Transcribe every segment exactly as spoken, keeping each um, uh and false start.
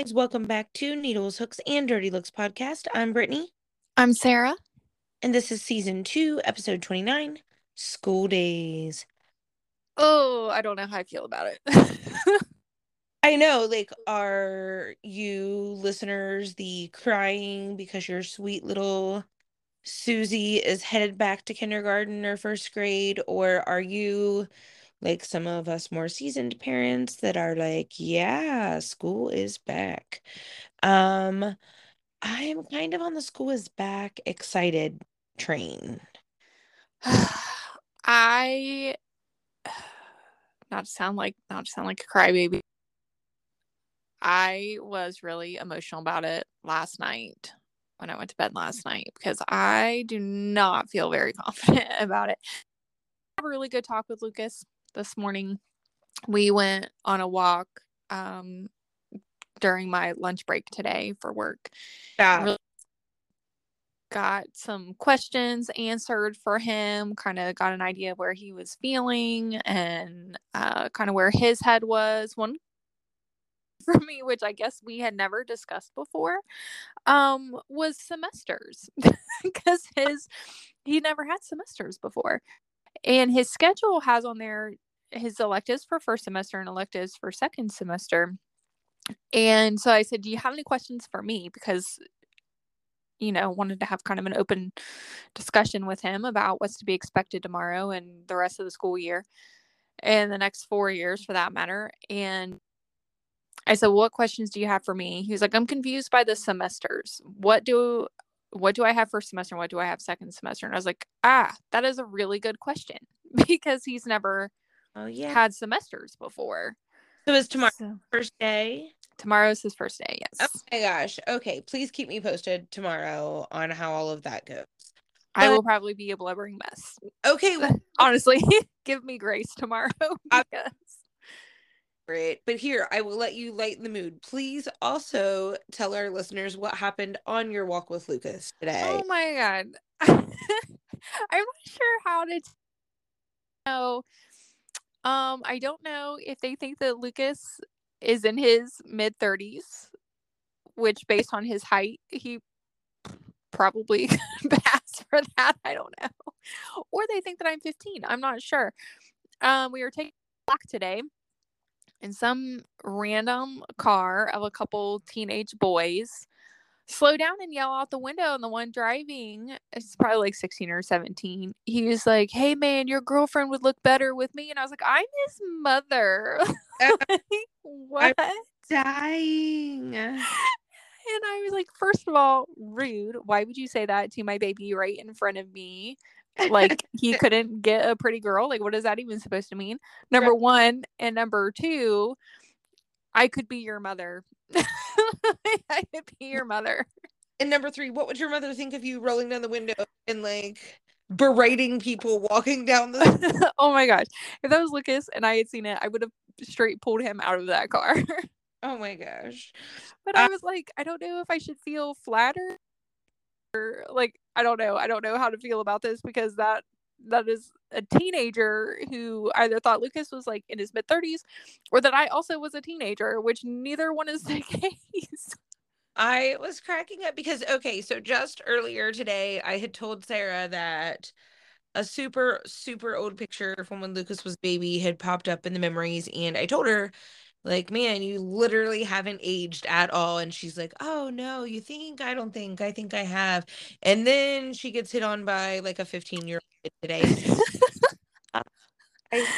guys. Welcome back to Needles, Hooks and Dirty Looks Podcast. I'm Brittany. I'm Sarah. And this is season two, episode twenty-nine, School Days. Oh, I don't know how I feel about it. I know, like, are you listeners the crying because your sweet little Susie is headed back to kindergarten or first grade, or are you like some of us more seasoned parents that are like, yeah, school is back? Um, I am kind of on the school is back excited train. I, not to sound like, not to sound like a crybaby, I was really emotional about it last night when I went to bed last night because I do not feel very confident about it. I had a really good talk with Lucas this morning. We went on a walk um, during my lunch break today for work. Yeah. Really got some questions answered for him, kind of got an idea of where he was feeling and uh, kind of where his head was. One for me, which I guess we had never discussed before, um, was semesters because his he never had semesters before. And his schedule has on there his electives for first semester and electives for second semester. And so I said, do you have any questions for me? Because, you know, wanted to have kind of an open discussion with him about what's to be expected tomorrow and the rest of the school year and the next four years for that matter. And I said, well, what questions do you have for me? He was like, I'm confused by the semesters. What do What do I have first semester and what do I have second semester? And I was like, ah, that is a really good question because he's never oh, yeah. had semesters before. So is tomorrow so, first day? Tomorrow's his first day, yes. Oh my gosh. Okay, please keep me posted tomorrow on how all of that goes. But I will probably be a blubbering mess. Okay. Well, honestly, give me grace tomorrow because... It. But here, I will let you lighten the mood. Please also tell our listeners what happened on your walk with Lucas today. Oh my God. I'm not sure how to know. Um, I don't know if they think that Lucas is in his mid-thirties, which based on his height, he probably passed for that. I don't know. Or they think that I'm fifteen. I'm not sure. Um, we were taking a walk today. And some random car of a couple teenage boys slow down and yell out the window. And the one driving, it's probably like sixteen or seventeen. He was like, hey, man, your girlfriend would look better with me. And I was like, I'm his mother. like, what? I'm dying. And I was like, first of all, rude. Why would you say that to my baby right in front of me? Like, he couldn't get a pretty girl. Like, what is that even supposed to mean? Number one. And number two, I could be your mother. I could be your mother. And number three, what would your mother think of you rolling down the window and, like, berating people walking down the... Oh, my gosh. If that was Lucas and I had seen it, I would have straight pulled him out of that car. Oh, my gosh. But I was like, I don't know if I should feel flattered. Like, I don't know. I don't know how to feel about this because that that is a teenager who either thought Lucas was like in his mid-thirties or that I also was a teenager, which neither one is the case. I was cracking up because, okay, so just earlier today, I had told Sarah that a super, super old picture from when Lucas was baby had popped up in the memories, and I told her, like, man, you literally haven't aged at all. And she's like, oh, no, you think? I don't think. I think I have. And then she gets hit on by, like, a fifteen-year-old kid today. I,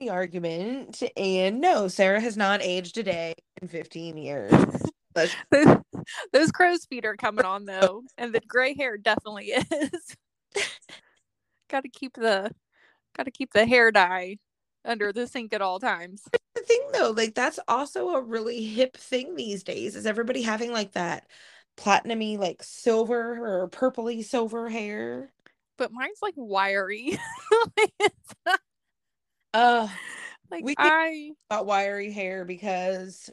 the argument. And no, Sarah has not aged a day in fifteen years. Those crow's feet are coming on, though. And the gray hair definitely is. Got to keep the, got to keep the hair dye under the sink at all times. The thing though, like, that's also a really hip thing these days, is everybody having like that platinumy, like silver or purpley silver hair. But mine's like wiry. It's not... uh like we I got wiry hair because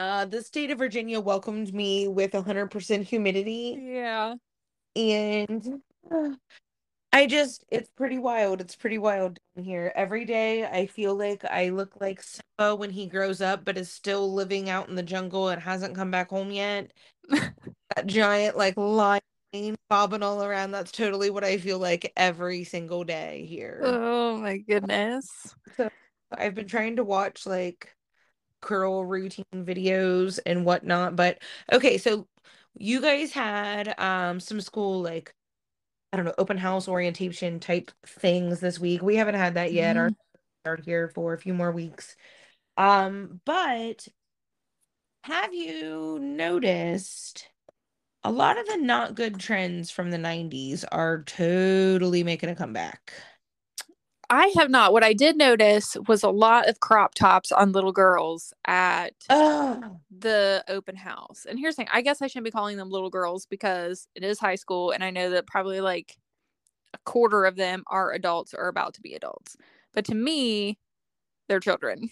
uh the state of Virginia welcomed me with one hundred percent humidity. Yeah. And uh, I just, it's pretty wild. It's pretty wild down here. Every day I feel like I look like Simba when he grows up, but is still living out in the jungle and hasn't come back home yet. That giant, like, lion bobbing all around. That's totally what I feel like every single day here. Oh, my goodness. So I've been trying to watch, like, curl routine videos and whatnot. But, okay, so you guys had um some school, like, I don't know, open house orientation type things this week. We haven't had that yet. Mm-hmm. Our start here for a few more weeks. Um, but have you noticed a lot of the not good trends from the nineties are totally making a comeback? I have not. What I did notice was a lot of crop tops on little girls at Ugh. the open house. And here's the thing. I guess I shouldn't be calling them little girls because it is high school. And I know that probably like a quarter of them are adults or about to be adults. But to me, they're children.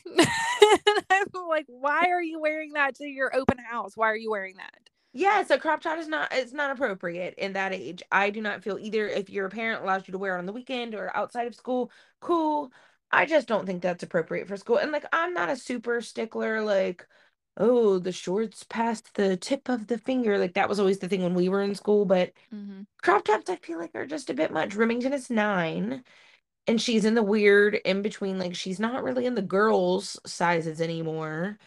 I'm like, why are you wearing that to your open house? Why are you wearing that? Yeah, so crop top is not, it's not appropriate in that age. I do not feel either. If your parent allows you to wear it on the weekend or outside of school, cool. I just don't think that's appropriate for school. And, like, I'm not a super stickler, like, oh, the shorts past the tip of the finger. Like, that was always the thing when we were in school. But mm-hmm. crop tops, I feel like, are just a bit much. Remington is nine, and she's in the weird in between. Like, she's not really in the girls' sizes anymore.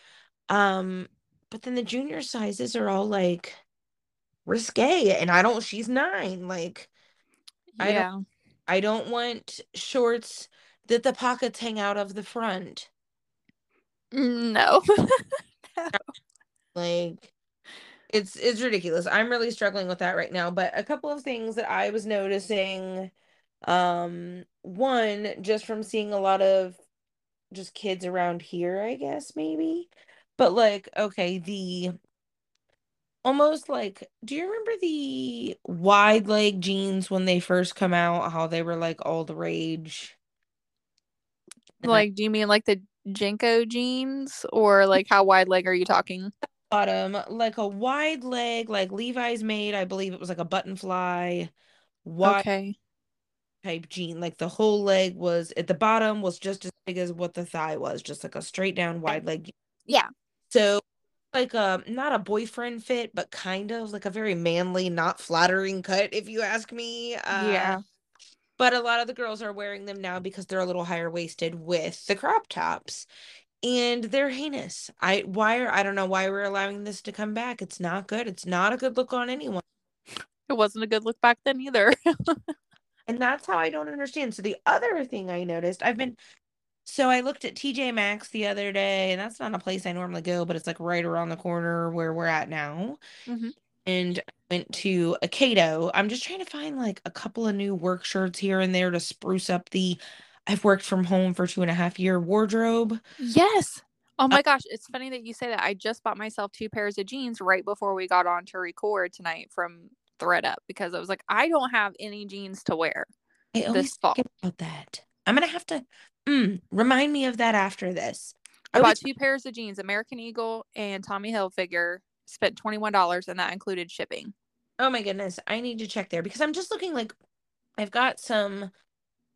Um... But then the junior sizes are all, like, risque. And I don't, she's nine. Like, yeah. I don't, I don't want shorts that the pockets hang out of the front. No. No. Like, it's, it's ridiculous. I'm really struggling with that right now. But a couple of things that I was noticing. Um, one, just from seeing a lot of just kids around here, I guess, maybe. But, like, okay, the almost, like, do you remember the wide leg jeans when they first come out, how they were, like, all the rage? Like, do you mean, like, the J N C O jeans? Or, like, how wide leg are you talking? Bottom, like, a wide leg, like, Levi's made, I believe it was, like, a button fly. Wide okay. type jean. Like, the whole leg was, at the bottom was just as big as what the thigh was. Just, like, a straight down wide leg jean. Yeah. So, like, um, not a boyfriend fit, but kind of like a very manly, not flattering cut, if you ask me. Uh, yeah. But a lot of the girls are wearing them now because they're a little higher waisted with the crop tops, and they're heinous. I why are I don't know why we're allowing this to come back. It's not good. It's not a good look on anyone. It wasn't a good look back then either. And that's how I don't understand. So the other thing I noticed, I've been. So I looked at T J Maxx the other day, and that's not a place I normally go, but it's, like, right around the corner where we're at now. Mm-hmm. And I went to a Cato. I'm just trying to find, like, a couple of new work shirts here and there to spruce up the I've worked from home for two and a half year wardrobe. Yes. Oh, my uh, gosh. It's funny that you say that. I just bought myself two pairs of jeans right before we got on to record tonight from ThredUp because I was like, I don't have any jeans to wear I always this fall. Think about that. I'm going to have to mm, remind me of that after this. I bought two pairs of jeans, American Eagle and Tommy Hilfiger, spent twenty-one dollars, and that included shipping. Oh, my goodness. I need to check there because I'm just looking like I've got some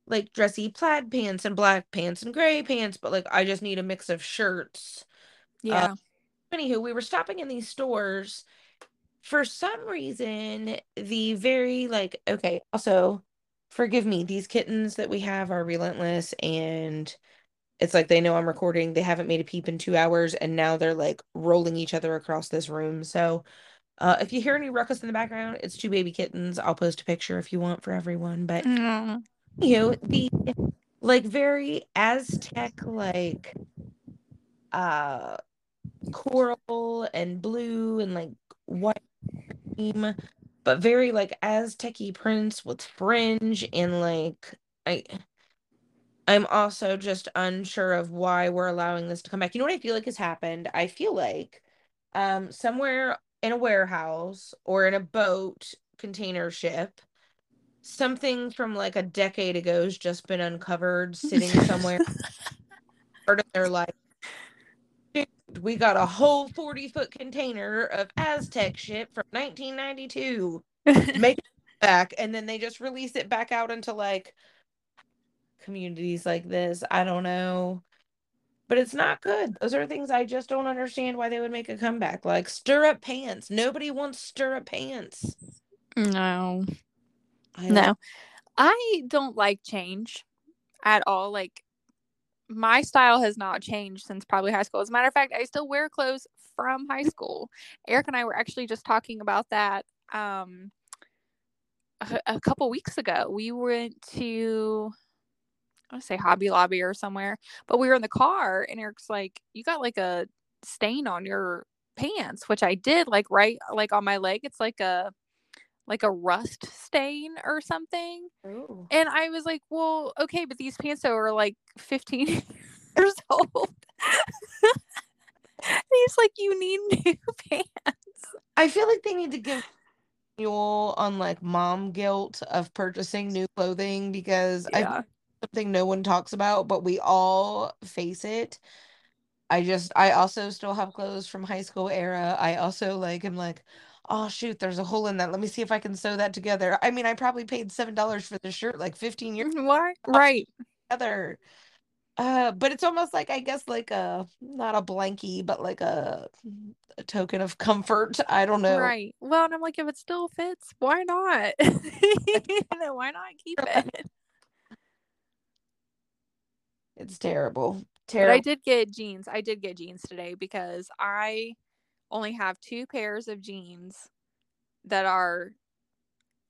like dressy plaid pants and black pants and gray pants, but like I just need a mix of shirts. Yeah. Uh, anywho, we were stopping in these stores. For some reason, the very like, okay, also. Forgive me, these kittens that we have are relentless, and it's like they know I'm recording. They haven't made a peep in two hours, and now they're, like, rolling each other across this room. So uh, if you hear any ruckus in the background, it's two baby kittens. I'll post a picture if you want for everyone. But, mm. you know, the, like, very Aztec, like, uh, coral and blue and, like, white cream. But very, like, Aztec-y prints with fringe and, like, I, I'm also just unsure of why we're allowing this to come back. You know what I feel like has happened? I feel like um, somewhere in a warehouse or in a boat container ship, something from, like, a decade ago has just been uncovered sitting somewhere. And they're like, we got a whole forty-foot container of Aztec shit from nineteen ninety-two. Make back, and then they just release it back out into like communities like this. I don't know, but it's not good. Those are things I just don't understand why they would make a comeback. Like stirrup pants. Nobody wants stirrup pants. No. I no. I don't like change at all. Like, my style has not changed since probably high school. As a matter of fact, I still wear clothes from high school. Eric and I were actually just talking about that um, a, a couple weeks ago. We went to, I want to say Hobby Lobby or somewhere, but we were in the car and Eric's like, you got like a stain on your pants, which I did, like right, like on my leg. It's like a, like a rust stain or something. Ooh. And I was like, well, okay, but these pants are like fifteen years old. And he's like, you need new pants. I feel like they need to give fuel on like mom guilt of purchasing new clothing, because yeah. I something no one talks about, but we all face it. I just, I also still have clothes from high school era. I also like, am like, oh shoot, there's a hole in that. Let me see if I can sew that together. I mean, I probably paid seven dollars for this shirt like fifteen years ago. What? Right. Together. Uh, but it's almost like, I guess, like a, not a blankie, but like a, a token of comfort. I don't know. Right. Well, and I'm like, if it still fits, why not? Why not keep it? It's terrible. Terrible. But I did get jeans. I did get jeans today because I only have two pairs of jeans that are,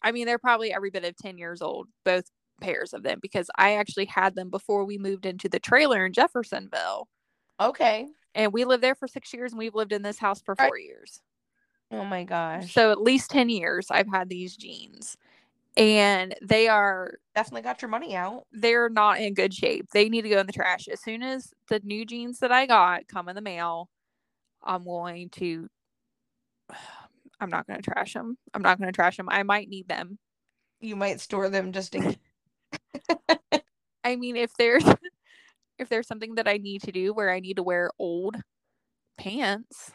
I mean, they're probably every bit of ten years old, both pairs of them, because I actually had them before we moved into the trailer in Jeffersonville. Okay. And we lived there for six years and we've lived in this house for four I, years. Oh my gosh. So at least ten years I've had these jeans. And they are... Definitely got your money out. They're not in good shape. They need to go in the trash. As soon as the new jeans that I got come in the mail, I'm going to... I'm not going to trash them. I'm not going to trash them. I might need them. You might store them just in... I mean, if there's... if there's something that I need to do where I need to wear old pants,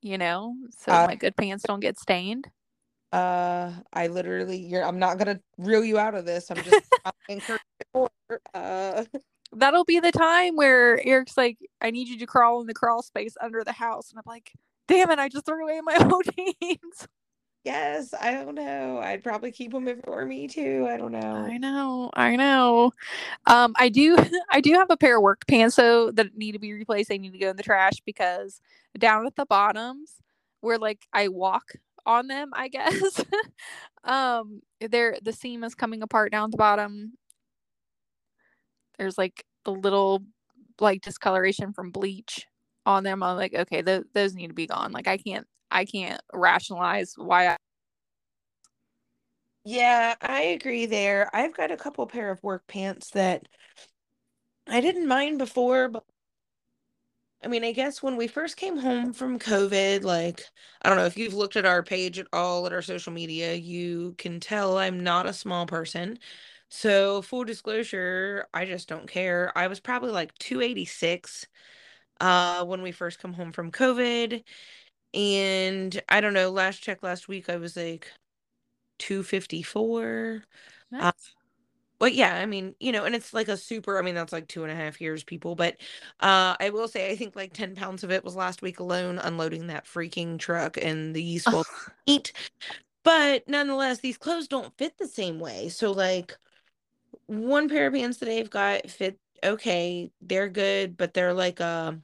you know, so uh, my good pants don't get stained. Uh, I literally, you're, I'm not going to reel you out of this. I'm just encouraging more. Uh, That'll be the time where Eric's like, I need you to crawl in the crawl space under the house. And I'm like, damn it, I just threw away my old jeans. Yes, I don't know. I'd probably keep them if it were me too. I don't know. I know. I know. Um, I do, I do have a pair of work pants though that need to be replaced. They need to go in the trash because down at the bottoms where like I walk on them, I guess. um they're the seam is coming apart down at the bottom. There's like a little like discoloration from bleach on them. I'm like, okay, th- those need to be gone. Like I can't I can't rationalize why I Yeah, I agree there. I've got a couple pair of work pants that I didn't mind before, but I mean, I guess when we first came home from COVID, like, I don't know if you've looked at our page at all, at our social media, you can tell I'm not a small person. So full disclosure, I just don't care. I was probably like two eighty-six uh, when we first come home from COVID. And I don't know, last check last week, I was like two fifty-four. Nice. Uh, But yeah, I mean, you know, and it's like a super, I mean, that's like two and a half years, people. But uh, I will say, I think like ten pounds of it was last week alone, unloading that freaking truck and the useful heat. But nonetheless, these clothes don't fit the same way. So like one pair of pants that I've got fit, okay, they're good, but they're like a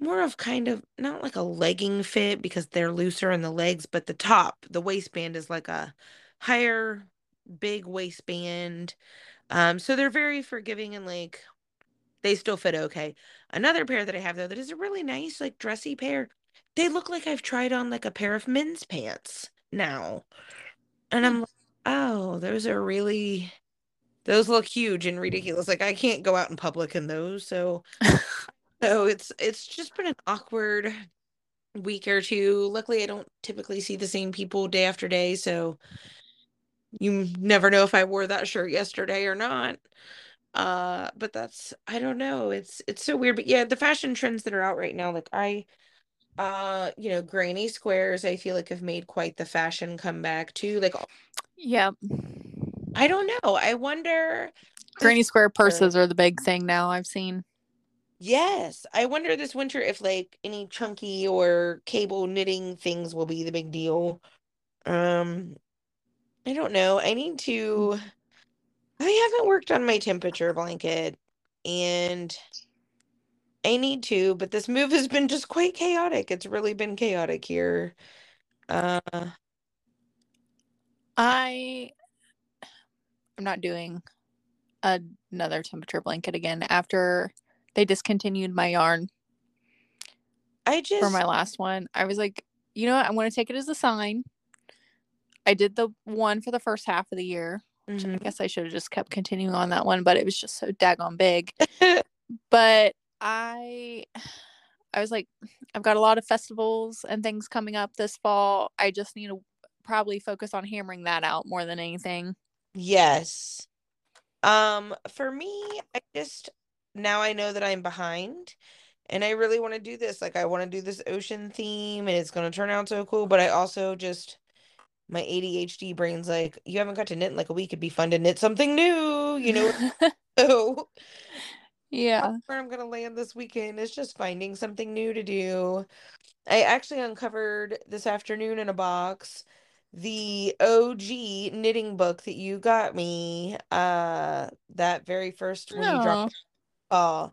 more of kind of not like a legging fit because they're looser in the legs, but the top, the waistband is like a higher big waistband, um so they're very forgiving and like they still fit okay. Another pair that I have though that is a really nice like dressy pair, they look like I've tried on like a pair of men's pants now, and I'm like, oh, those are really those look huge and ridiculous. Like I can't go out in public in those, so so it's it's just been an awkward week or two. Luckily I don't typically see the same people day after day, so you never know if I wore that shirt yesterday or not. Uh, but that's, I don't know. It's, it's so weird, but yeah, the fashion trends that are out right now, like I, uh, you know, granny squares, I feel like have made quite the fashion comeback too. Like, Yep. I don't know. I wonder. Granny square purses are the big thing now, I've seen. Yes. I wonder this winter if like any chunky or cable knitting things will be the big deal. Um, I don't know. I need to. I haven't worked on my temperature blanket and I need to, but this move has been just quite chaotic. It's really been chaotic here. Uh, I I'm not doing another temperature blanket again after they discontinued my yarn. I just for my last one, I was like, you know what? I'm going to take it as a sign. I did the one for the first half of the year. Which mm-hmm. I guess I should have just kept continuing on that one, but it was just so daggone big. But I I was like, I've got a lot of festivals and things coming up this fall. I just need to probably focus on hammering that out more than anything. Yes. Um, for me, I just, now I know that I'm behind and I really want to do this. Like, I want to do this ocean theme and it's going to turn out so cool, but I also just, my A D H D brain's like, you haven't got to knit in like a week. It'd be fun to knit something new, you know? So, yeah. Where I'm going to land this weekend is just finding something new to do. I actually uncovered this afternoon in a box the O G knitting book that you got me, uh, that very first one you dropped. Uh,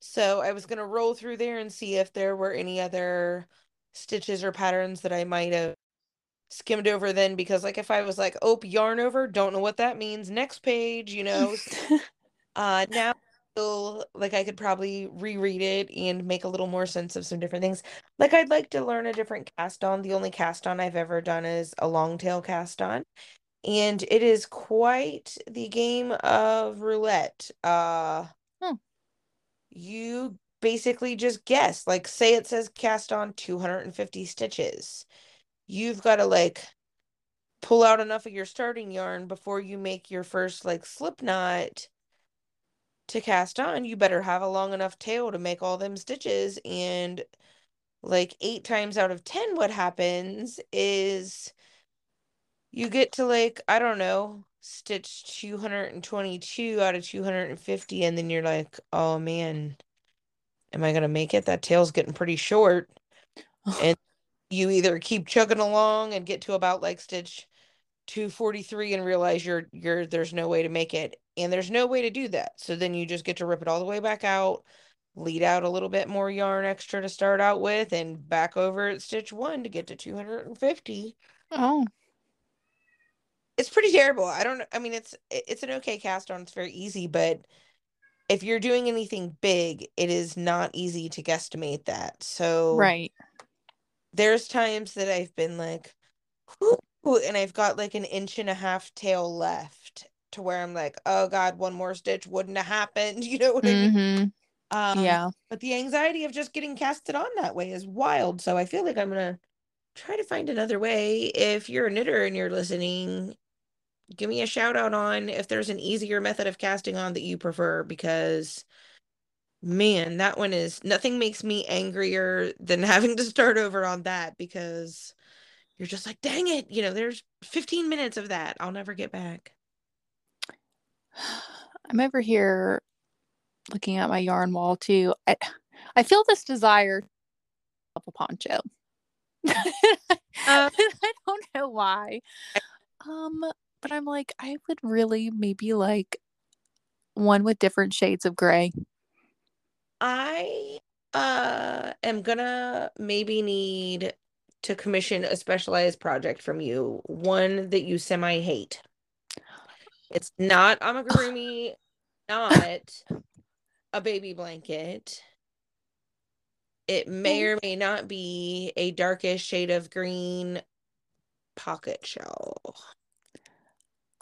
so I was going to roll through there and see if there were any other stitches or patterns that I might have skimmed over then, because like if I was like, oh, yarn over, don't know what that means, next page, you know. uh now like I could probably reread it and make a little more sense of some different things. Like I'd like to learn a different cast on. The only cast on I've ever done is a long tail cast on, and it is quite the game of roulette. uh hmm. You basically just guess, like say it says cast on two hundred fifty stitches. You've got to, like, pull out enough of your starting yarn before you make your first, like, slip knot to cast on. You better have a long enough tail to make all them stitches. And, like, eight times out of ten what happens is you get to, like, I don't know, stitch two hundred twenty-two out of two hundred fifty. And then you're like, oh, man, am I going to make it? That tail's getting pretty short. And you either keep chugging along and get to about like stitch two forty-three and realize you're you're there's no way to make it, and there's no way to do that. So then you just get to rip it all the way back out, lead out a little bit more yarn extra to start out with, and back over at stitch one to get to two hundred fifty. Oh, it's pretty terrible. I don't. I mean, it's it's an okay cast on. It's very easy, but if you're doing anything big, it is not easy to guesstimate that. So right. There's times that I've been like, whoo, and I've got like an inch and a half tail left to where I'm like, oh God, one more stitch wouldn't have happened. You know what mm-hmm. I mean? Um, yeah. But the anxiety of just getting casted on that way is wild. So I feel like I'm going to try to find another way. If you're a knitter and you're listening, give me a shout out on if there's an easier method of casting on that you prefer, because man, that one is, nothing makes me angrier than having to start over on that, because you're just like, dang it, you know, there's fifteen minutes of that I'll never get back. I'm over here looking at my yarn wall too. I I feel this desire to up a poncho. um, I don't know why. Um, but I'm like, I would really maybe like one with different shades of gray. I uh, am gonna maybe need to commission a specialized project from you, one that you semi-hate. It's not amigurumi, not a baby blanket. It may or may not be a darkest shade of green pocket shell.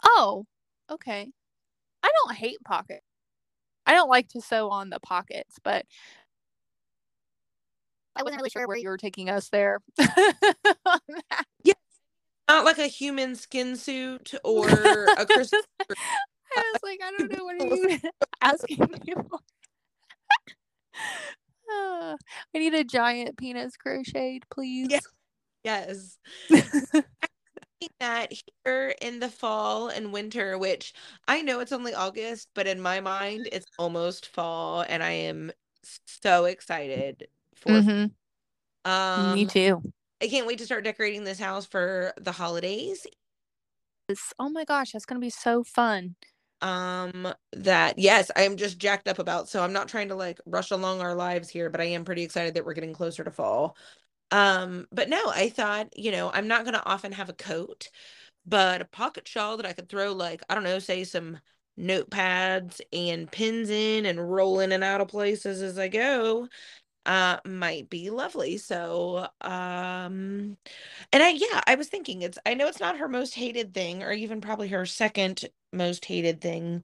Oh, okay. I don't hate pockets. I don't like to sew on the pockets, but I wasn't really sure where you were taking us there. Yes. Not like a human skin suit or a Christmas. I was like, I don't know what are you asking me for. Oh, I need a giant penis crocheted, please. Yes. Yes. that here in the fall and winter, which I know it's only August, but in my mind it's almost fall, and I am so excited for mm-hmm. um me too. I can't wait to start decorating this house for the holidays. It's, oh my gosh, that's gonna be so fun. Um that yes, I am just jacked up about, so I'm not trying to like rush along our lives here, but I am pretty excited that we're getting closer to fall. Um, but no, I thought, you know, I'm not going to often have a coat, but a pocket shawl that I could throw, like, I don't know, say some notepads and pins in and roll in and out of places as I go, uh, might be lovely. So, um, and I, yeah, I was thinking it's, I know it's not her most hated thing, or even probably her second most hated thing,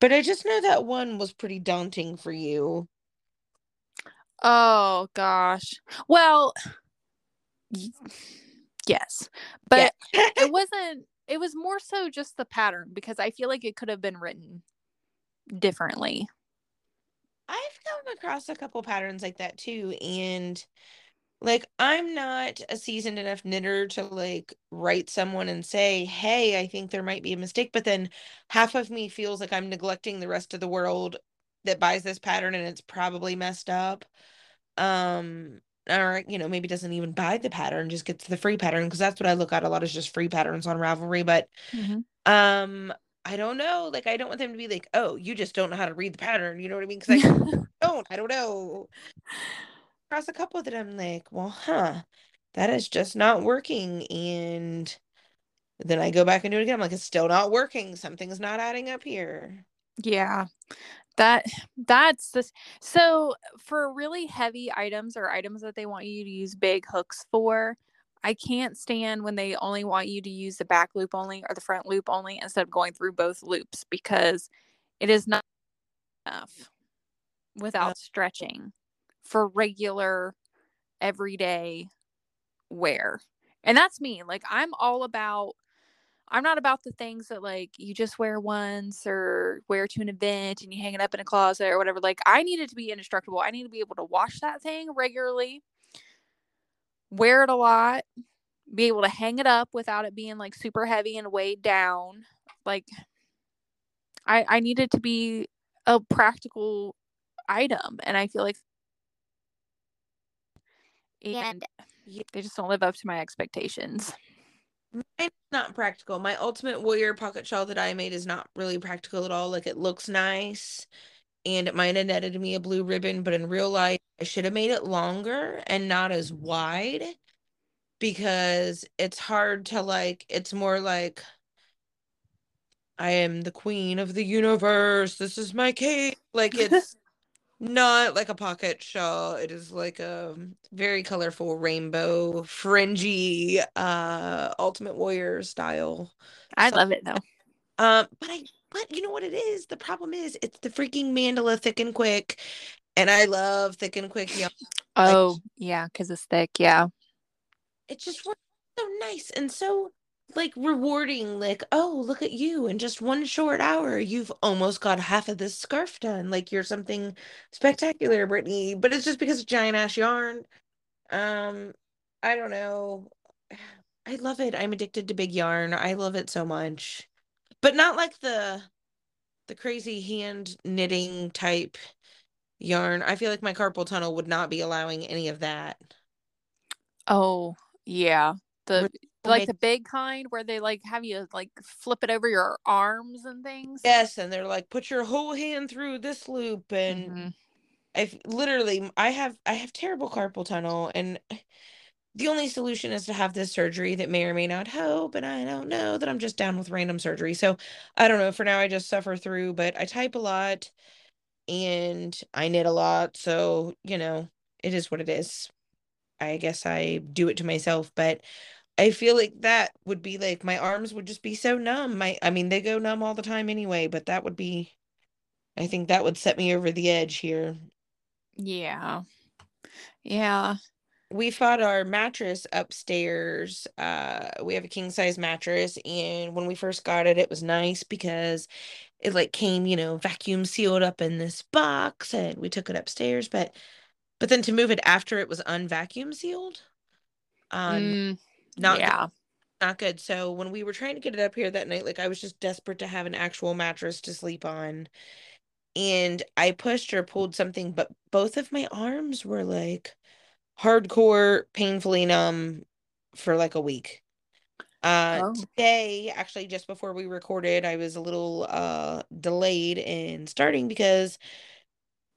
but I just know that one was pretty daunting for you. Oh gosh. Well, yes, but yeah. it wasn't, it was more so just the pattern, because I feel like it could have been written differently. I've come across a couple patterns like that too. And like, I'm not a seasoned enough knitter to like write someone and say, hey, I think there might be a mistake. But then half of me feels like I'm neglecting the rest of the world that buys this pattern, and it's probably messed up, um or you know, maybe doesn't even buy the pattern, just gets the free pattern, because that's what I look at a lot, is just free patterns on Ravelry. But mm-hmm. um I don't know, like I don't want them to be like, oh, you just don't know how to read the pattern, you know what I mean? Because I don't I don't know. Across a couple that I'm like, well huh that is just not working, and then I go back and do it again, I'm like, it's still not working, something's not adding up here. Yeah. That that's this. So for really heavy items, or items that they want you to use big hooks for, I can't stand when they only want you to use the back loop only or the front loop only instead of going through both loops, because it is not enough without stretching for regular everyday wear. And that's me. Like I'm all about I'm not about the things that like you just wear once or wear to an event and you hang it up in a closet or whatever. Like I need it to be indestructible. I need to be able to wash that thing regularly, wear it a lot, be able to hang it up without it being like super heavy and weighed down. Like I, I need it to be a practical item. And I feel like and they just don't live up to my expectations. Mine's not practical. My Ultimate Warrior pocket shawl that I made is not really practical at all. Like it looks nice and it might have netted me a blue ribbon, but in real life I should have made it longer and not as wide, because it's hard to like, it's more like I am the queen of the universe, this is my cape. Like it's not like a pocket shawl. It is like a very colorful rainbow fringy uh Ultimate Warrior style. I so, love it though. Um but I but you know what it is? The problem is it's the freaking mandala thick and quick, and I love thick and quick yarn. Oh, like, yeah, cuz it's thick, yeah. It just works so nice and so like rewarding, like, oh, look at you, in just one short hour you've almost got half of this scarf done, like you're something spectacular, Brittany. But it's just because of giant ass yarn. um I don't know, I love it. I'm addicted to big yarn. I love it so much, but not like the the crazy hand knitting type yarn. I feel like my carpal tunnel would not be allowing any of that. Oh yeah, the like the big kind where they like have you like flip it over your arms and things. Yes, and they're like, put your whole hand through this loop, and mm-hmm. I've literally I have I have terrible carpal tunnel, and the only solution is to have this surgery that may or may not help, and I don't know that I'm just down with random surgery, so I don't know. For now I just suffer through, but I type a lot and I knit a lot, so you know, it is what it is. I guess I do it to myself, but I feel like that would be like, my arms would just be so numb. My, I mean, they go numb all the time anyway, but that would be, I think that would set me over the edge here. Yeah. Yeah. We fought our mattress upstairs. Uh, we have a king size mattress. And when we first got it, it was nice because it like came, you know, vacuum sealed up in this box, and we took it upstairs. But, but then to move it after it was unvacuum sealed. Um, mm. Not yeah. Not good. So when we were trying to get it up here that night, like I was just desperate to have an actual mattress to sleep on. And I pushed or pulled something, but both of my arms were like hardcore, painfully numb for like a week. Uh, oh. Today, actually, just before we recorded, I was a little uh, delayed in starting because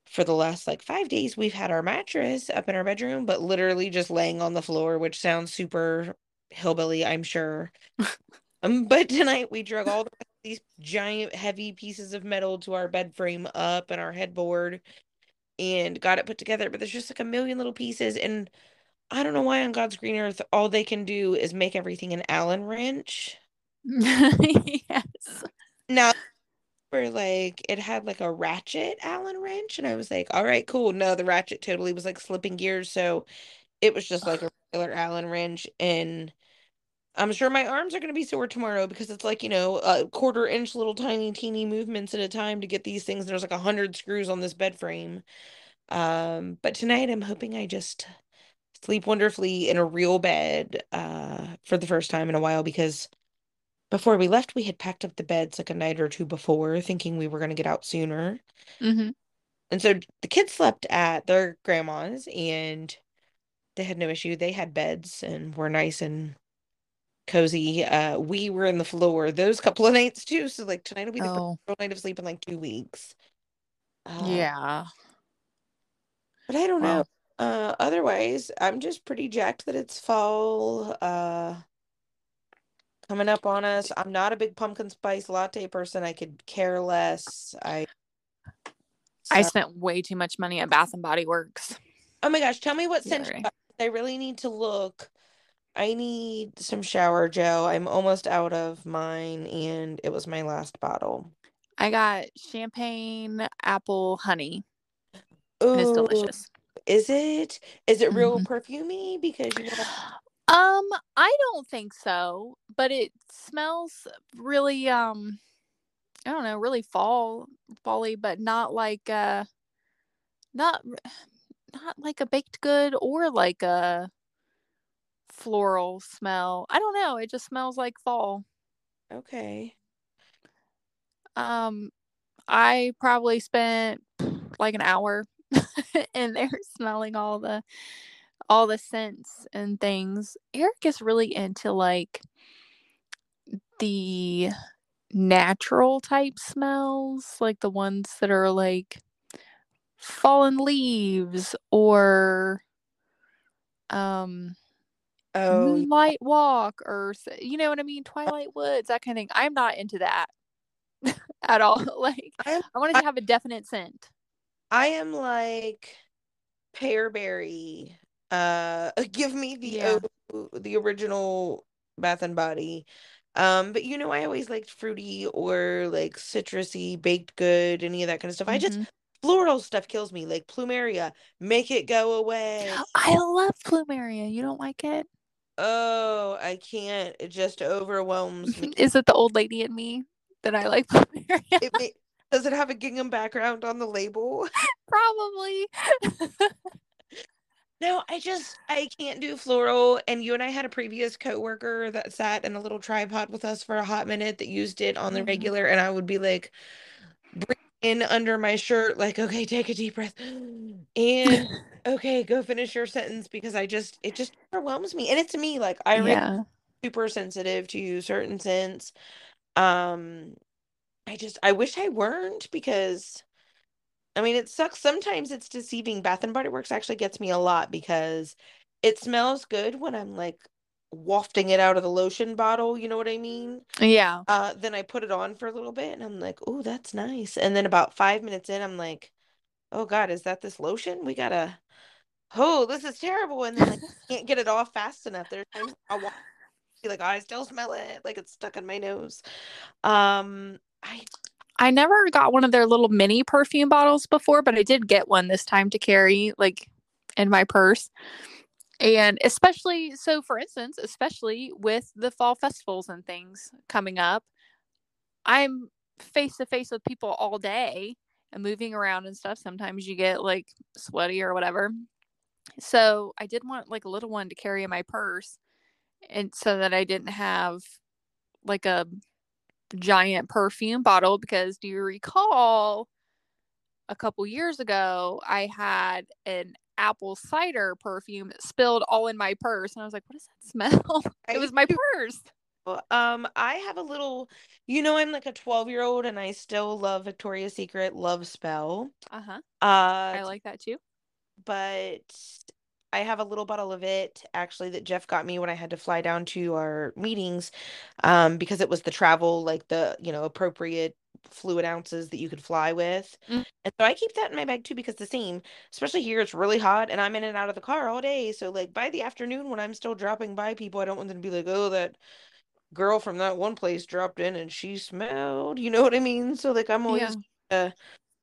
for the last like five days, we've had our mattress up in our bedroom, but literally just laying on the floor, which sounds super hillbilly, I'm sure. um, but tonight we drug all the, these giant heavy pieces of metal to our bed frame up and our headboard and got it put together. But there's just like a million little pieces, and I don't know why on God's green earth all they can do is make everything an Allen wrench. Yes. Now we're like, it had like a ratchet Allen wrench, and I was like, all right, cool. No, the ratchet totally was like slipping gears, so it was just like a regular Allen wrench, and I'm sure my arms are going to be sore tomorrow because it's like, you know, a quarter inch little tiny teeny movements at a time to get these things. There's like a hundred screws on this bed frame. Um, but tonight I'm hoping I just sleep wonderfully in a real bed uh, for the first time in a while, because before we left, we had packed up the beds like a night or two before, thinking we were going to get out sooner. Mm-hmm. And so the kids slept at their grandma's and they had no issue. They had beds and were nice and cozy. Uh, we were in the floor those couple of nights too. So like tonight will be the oh. first night of sleep in like two weeks. Uh, yeah. But I don't wow. know. Uh, otherwise, I'm just pretty jacked that it's fall uh, coming up on us. I'm not a big pumpkin spice latte person. I could care less. I so. I spent way too much money at Bath and Body Works. Oh my gosh! Tell me what scent. Yeah, right. I really need to look. I need some shower gel. I'm almost out of mine, and it was my last bottle. I got champagne apple honey. Oh, it's delicious. Is it? Is it real mm-hmm. perfumey? Because you know- um, I don't think so, but it smells really um, I don't know, really fall, folly, but not like uh, not. not like a baked good or like a floral smell. I don't know. It just smells like fall. Okay. Um, I probably spent like an hour in there smelling all the, all the scents and things. Eric is really into like the natural type smells, like the ones that are like fallen leaves or um oh moonlight walk, or you know what I mean, Twilight Woods, that kind of thing. I'm not into that at all. Like I, I wanted I, to have a definite scent. I am like Pearberry. Uh give me the yeah. o- the original Bath and Body. Um, but you know, I always liked fruity or like citrusy, baked good, any of that kind of stuff. Mm-hmm. I just floral stuff kills me, like Plumeria. Make it go away. I love Plumeria. You don't like it? Oh, I can't. It just overwhelms me. Is it the old lady in me that I like Plumeria? It may- Does it have a gingham background on the label? Probably. No, I just, I can't do floral. And you and I had a previous coworker that sat in a little tripod with us for a hot minute that used it on the mm-hmm. regular. And I would be like, bring in under my shirt, like, okay, take a deep breath, and okay, go finish your sentence, because I just, it just overwhelms me. And it's me, like, I'm yeah. super sensitive to certain scents. Um, I just, I wish I weren't, because, I mean, it sucks. Sometimes it's deceiving. Bath and Body Works actually gets me a lot, because it smells good when I'm, like, wafting it out of the lotion bottle, you know what I mean? Yeah. Uh, then I put it on for a little bit, and I'm like, oh, that's nice. And then about five minutes in, I'm like, oh God, is that this lotion? We gotta, oh, this is terrible. And then like, I can't get it off fast enough. There's times I walk, be like, oh, I still smell it, like it's stuck in my nose. Um, I I never got one of their little mini perfume bottles before, but I did get one this time to carry, like, in my purse. And especially, so for instance, especially with the fall festivals and things coming up, I'm face to face with people all day and moving around and stuff. Sometimes you get like sweaty or whatever. So I did want like a little one to carry in my purse. and so that I didn't have like a giant perfume bottle, because do you recall a couple years ago I had an apple cider perfume that spilled all in my purse, and I was like, what does that smell? It was my purse. Um, I have a little, you know, I'm like a twelve year old and I still love Victoria's Secret love spell. Uh-huh. Uh, I like that too. But I have a little bottle of it actually that Jeff got me when I had to fly down to our meetings, um, because it was the travel, like the, you know, appropriate fluid ounces that you could fly with. Mm. And so I keep that in my bag too, because the same, especially here, it's really hot and I'm in and out of the car all day. So like by the afternoon when I'm still dropping by people, I don't want them to be like, oh, that girl from that one place dropped in and she smelled, you know what I mean? So like I'm always yeah. uh,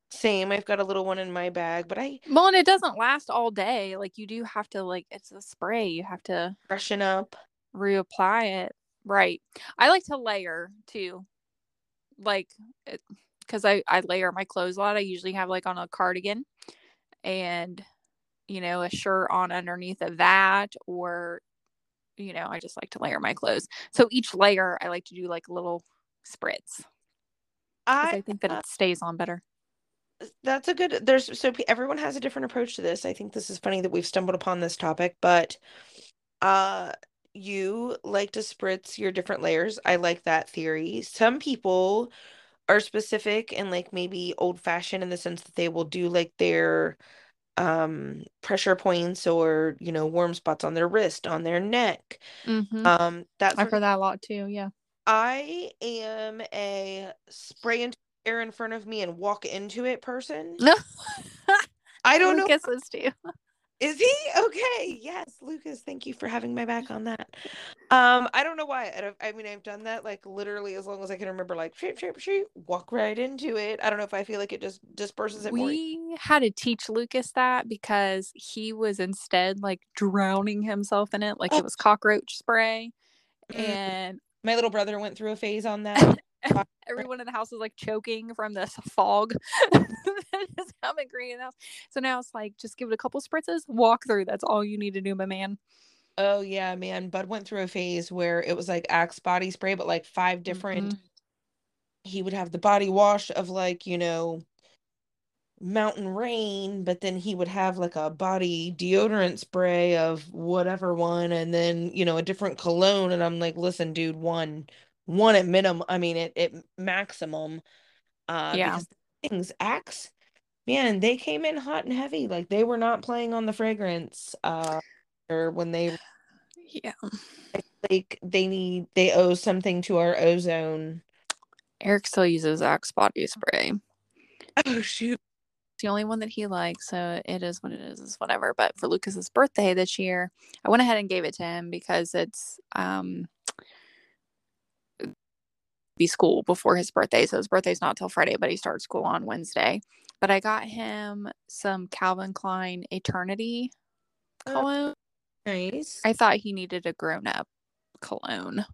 same. I've got a little one in my bag, but I well, and it doesn't last all day. Like you do have to, like, it's a spray. You have to freshen up, reapply it. Right. I like to layer too, like because I I layer my clothes a lot. I usually have like on a cardigan and, you know, a shirt on underneath of that, or, you know, I just like to layer my clothes. So each layer, I like to do like little spritz. I, I think that it stays on better. That's a good, there's, so everyone has a different approach to this. I think this is funny that we've stumbled upon this topic, but uh, you like to spritz your different layers. I like that theory. Some people are specific and like maybe old fashioned in the sense that they will do like their um pressure points, or, you know, warm spots on their wrist, on their neck. Mm-hmm. um that's I've heard that a lot too. Yeah, I am a spray into the air in front of me and walk into it person. No. I don't know. Lucas is too. Is he? Okay. Yes, Lucas, thank you for having my back on that. Um, I don't know why. I, don't, I mean, I've done that like literally as long as I can remember, like, shoot, shoot, shoot, walk right into it. I don't know if I feel like it just disperses it more. We had to teach Lucas that because he was instead like drowning himself in it. Like oh. It was cockroach spray. Mm-hmm. And my little brother went through a phase on that. Everyone in the house is like choking from this fog that is coming green in the house. So now it's like, just give it a couple spritzes, walk through. That's all you need to do, my man. Oh yeah, man. Bud went through a phase where it was like Axe body spray, but like five different. Mm-hmm. He would have the body wash of like, you know, Mountain Rain, but then he would have like a body deodorant spray of whatever one, and then, you know, a different cologne. And I'm like, listen, dude, one. One at minimum, I mean, it, it maximum. Uh, yeah. Because things, Axe, man, they came in hot and heavy. Like, they were not playing on the fragrance. Uh, or when they, yeah. Like, they need, they owe something to our ozone. Eric still uses Axe body spray. Oh, shoot. It's the only one that he likes, so it is what it is, it's whatever. But for Lucas's birthday this year, I went ahead and gave it to him because it's, um, be school before his birthday, so his birthday's not till Friday, but he starts school on Wednesday. But I got him some Calvin Klein Eternity cologne. Oh, nice. I thought he needed a grown-up cologne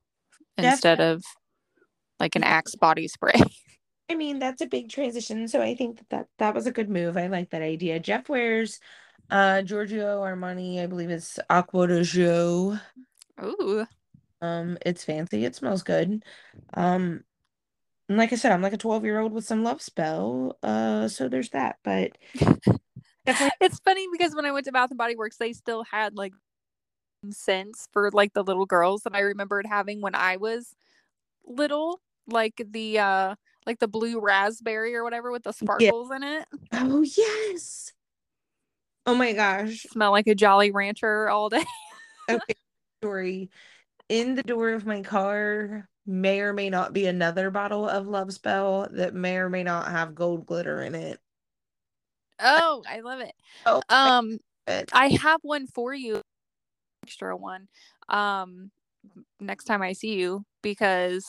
instead Definitely. Of like an Axe body spray. I mean, that's a big transition, so I think that that, that was a good move. I like that idea. Jeff wears uh Giorgio Armani, I believe it's Acqua di Gio. Ooh. Um, it's fancy. It smells good. Um, and like I said, I'm like a twelve year old with some love spell. Uh, so there's that. But it's funny because when I went to Bath and Body Works, they still had like scents for like the little girls that I remembered having when I was little, like the uh, like the blue raspberry or whatever with the sparkles yeah. in it. Oh yes. Oh my gosh. Smell like a Jolly Rancher all day. Okay, story. In the door of my car may or may not be another bottle of Love Spell that may or may not have gold glitter in it. Oh, I love it. Oh, um, it. I have one for you, extra one, um, next time I see you, because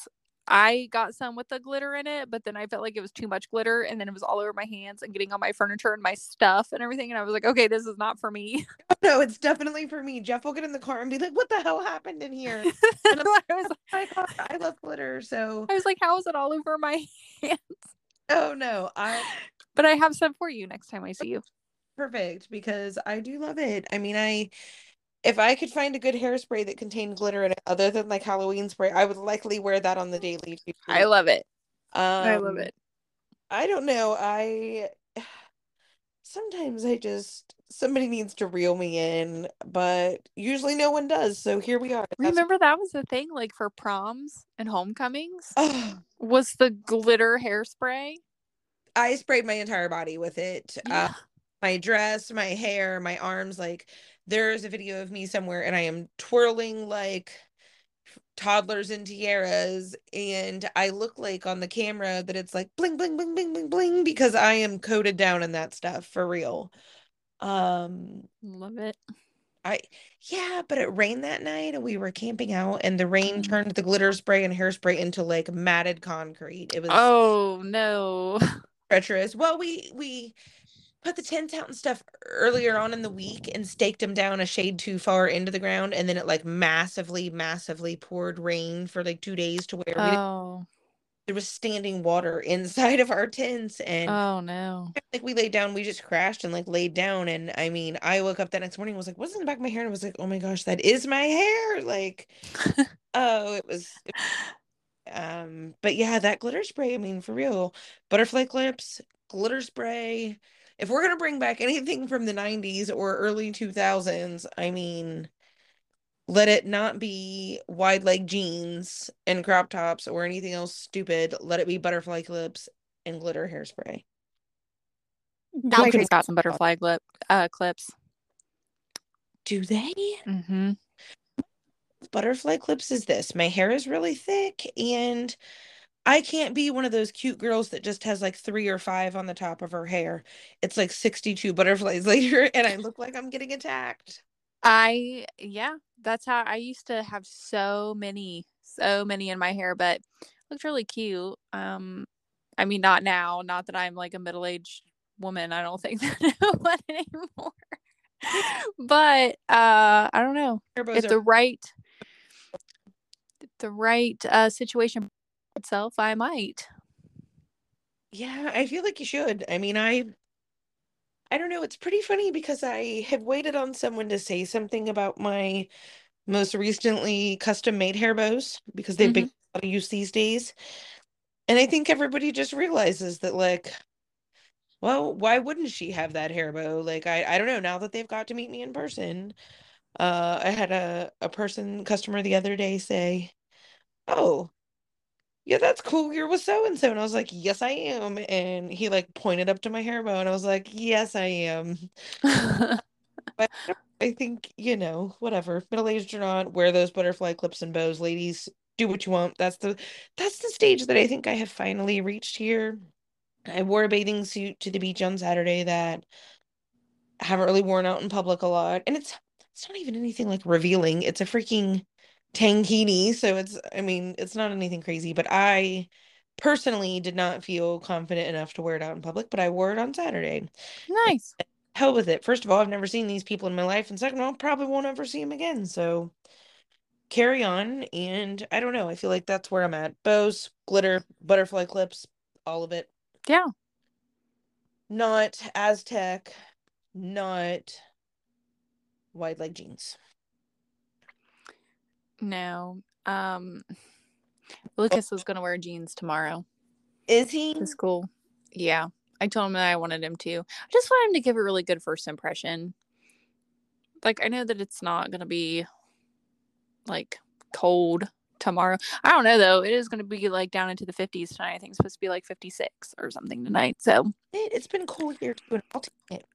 I got some with the glitter in it, but then I felt like it was too much glitter, and then it was all over my hands and getting on my furniture and my stuff and everything, and I was like, okay, this is not for me. No, it's definitely for me. Jeff will get in the car and be like, what the hell happened in here? And I'm like, I was like, oh, I love glitter. So I was like, how is it all over my hands? Oh no. I but I have some for you next time I see you. Perfect, because I do love it. I mean, I If I could find a good hairspray that contained glitter in it other than like Halloween spray, I would likely wear that on the daily. I love it. Um, I love it. I don't know. I sometimes I just somebody needs to reel me in, but usually no one does. So here we are. That's Remember that was the thing like for proms and homecomings was the glitter hairspray. I sprayed my entire body with it. Yeah. Uh, my dress, my hair, my arms. Like there's a video of me somewhere and I am twirling like toddlers in tiaras, and I look like on the camera that it's like bling bling bling bling bling bling because I am coated down in that stuff for real. Um love it. I yeah but it rained that night and we were camping out and the rain turned the glitter spray and hairspray into like matted concrete. It was oh no treacherous. Well, we we put the tents out and stuff earlier on in the week and staked them down a shade too far into the ground, and then it like massively massively poured rain for like two days to where oh. we there was standing water inside of our tents, and oh no like we laid down, we just crashed and like laid down, and I mean I woke up that next morning and was like, what's in the back of my hair? And I was like, oh my gosh, that is my hair, like oh it was, it was um but yeah, that glitter spray, I mean for real, butterfly clips, glitter spray. If we're going to bring back anything from the nineties or early two thousands, I mean, let it not be wide leg jeans and crop tops or anything else stupid. Let it be butterfly clips and glitter hairspray. Dolphin's got some butterfly clip, uh, clips. Do they? Mm-hmm. Butterfly clips is this. My hair is really thick and I can't be one of those cute girls that just has like three or five on the top of her hair. It's like sixty-two butterflies later and I look like I'm getting attacked. I, yeah, that's how I used to have so many, so many in my hair, but it looked really cute. Um, I mean, not now, not that I'm like a middle-aged woman. I don't think that I don't want it anymore, but uh, I don't know. It's are- the right, the right uh, situation itself, I might. Yeah, I feel like you should. I mean, I I don't know. It's pretty funny because I have waited on someone to say something about my most recently custom-made hair bows because they've mm-hmm. been out of use these days. And I think everybody just realizes that, like, well, why wouldn't she have that hair bow? Like, I, I don't know. Now that they've got to meet me in person, uh, I had a, a person, customer the other day say, oh, yeah, that's cool. You're with so-and-so. And I was like, yes, I am. And he like pointed up to my hair bow and I was like, yes, I am. But I think, you know, whatever, middle-aged or not, wear those butterfly clips and bows, ladies, do what you want. That's the, that's the stage that I think I have finally reached here. I wore a bathing suit to the beach on Saturday that I haven't really worn out in public a lot. And it's, it's not even anything like revealing. It's a freaking tankini, so it's I mean it's not anything crazy, but I personally did not feel confident enough to wear it out in public, but I wore it on Saturday. Nice. Hell with it. First of all, I've never seen these people in my life, and second of all, probably won't ever see them again, so carry on. And I don't know, I feel like that's where I'm at. Bows, glitter, butterfly clips, all of it. Yeah, not Aztec, not wide leg jeans. No. Um, Lucas was going to wear jeans tomorrow. Is he? To school. Yeah. I told him that I wanted him to. I just want him to give a really good first impression. Like, I know that it's not going to be, like, cold tomorrow. I don't know, though. It is going to be, like, down into the fifties tonight. I think it's supposed to be, like, fifty-six or something tonight. So it's been cold here, too. I'll take it.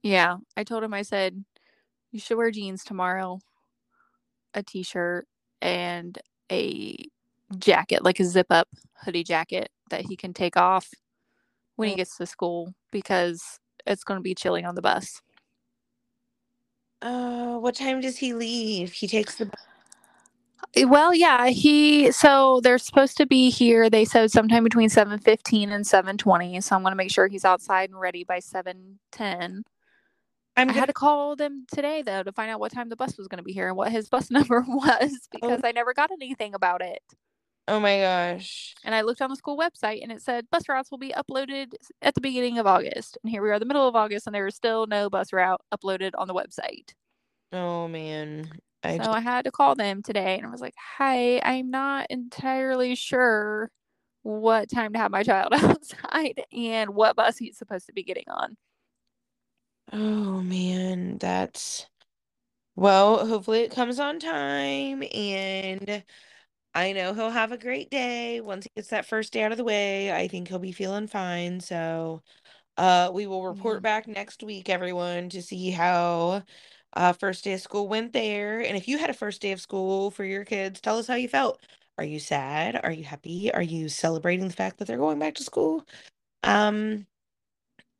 Yeah. I told him, I said, you should wear jeans tomorrow, a t-shirt and a jacket, like a zip up hoodie jacket that he can take off when he gets to school because it's going to be chilly on the bus. Uh, what time does he leave? He takes the bus. Well, yeah, he, so they're supposed to be here. They said sometime between seven fifteen and seven twenty. So I'm going to make sure he's outside and ready by seven ten. I'm I gonna... had to call them today, though, to find out what time the bus was going to be here and what his bus number was, because oh. I never got anything about it. Oh, my gosh. And I looked on the school website, and it said bus routes will be uploaded at the beginning of August. And here we are, the middle of August, and there is still no bus route uploaded on the website. Oh man. I so I had to call them today and I was like, hi, I'm not entirely sure what time to have my child outside and what bus he's supposed to be getting on. Oh man, that's, well, hopefully it comes on time and I know he'll have a great day. Once he gets that first day out of the way, I think he'll be feeling fine. So uh, we will report back next week, everyone, to see how uh, first day of school went there. And if you had a first day of school for your kids, tell us how you felt. Are you sad? Are you happy? Are you celebrating the fact that they're going back to school? Um,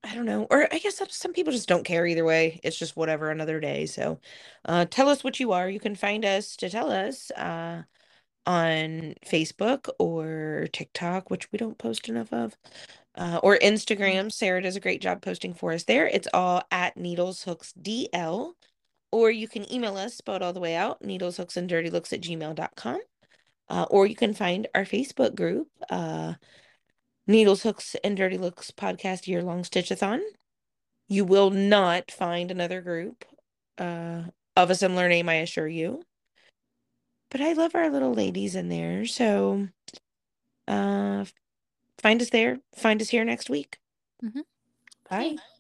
I don't know. Or I guess some people just don't care either way. It's just whatever, another day. So uh, tell us what you are. You can find us to tell us. Uh, on Facebook or TikTok, which we don't post enough of, uh, or Instagram. Sarah does a great job posting for us there. It's all at Needles Hooks D L, or you can email us, spelled all the way out, Needles Hooks and Dirty Looks at gmail dot com, uh, or you can find our Facebook group, uh, Needles Hooks and Dirty Looks Podcast Year Long Stitchathon. You will not find another group uh, of a similar name, I assure you. But I love our little ladies in there. So uh, find us there. Find us here next week. Mm-hmm. Bye. Bye.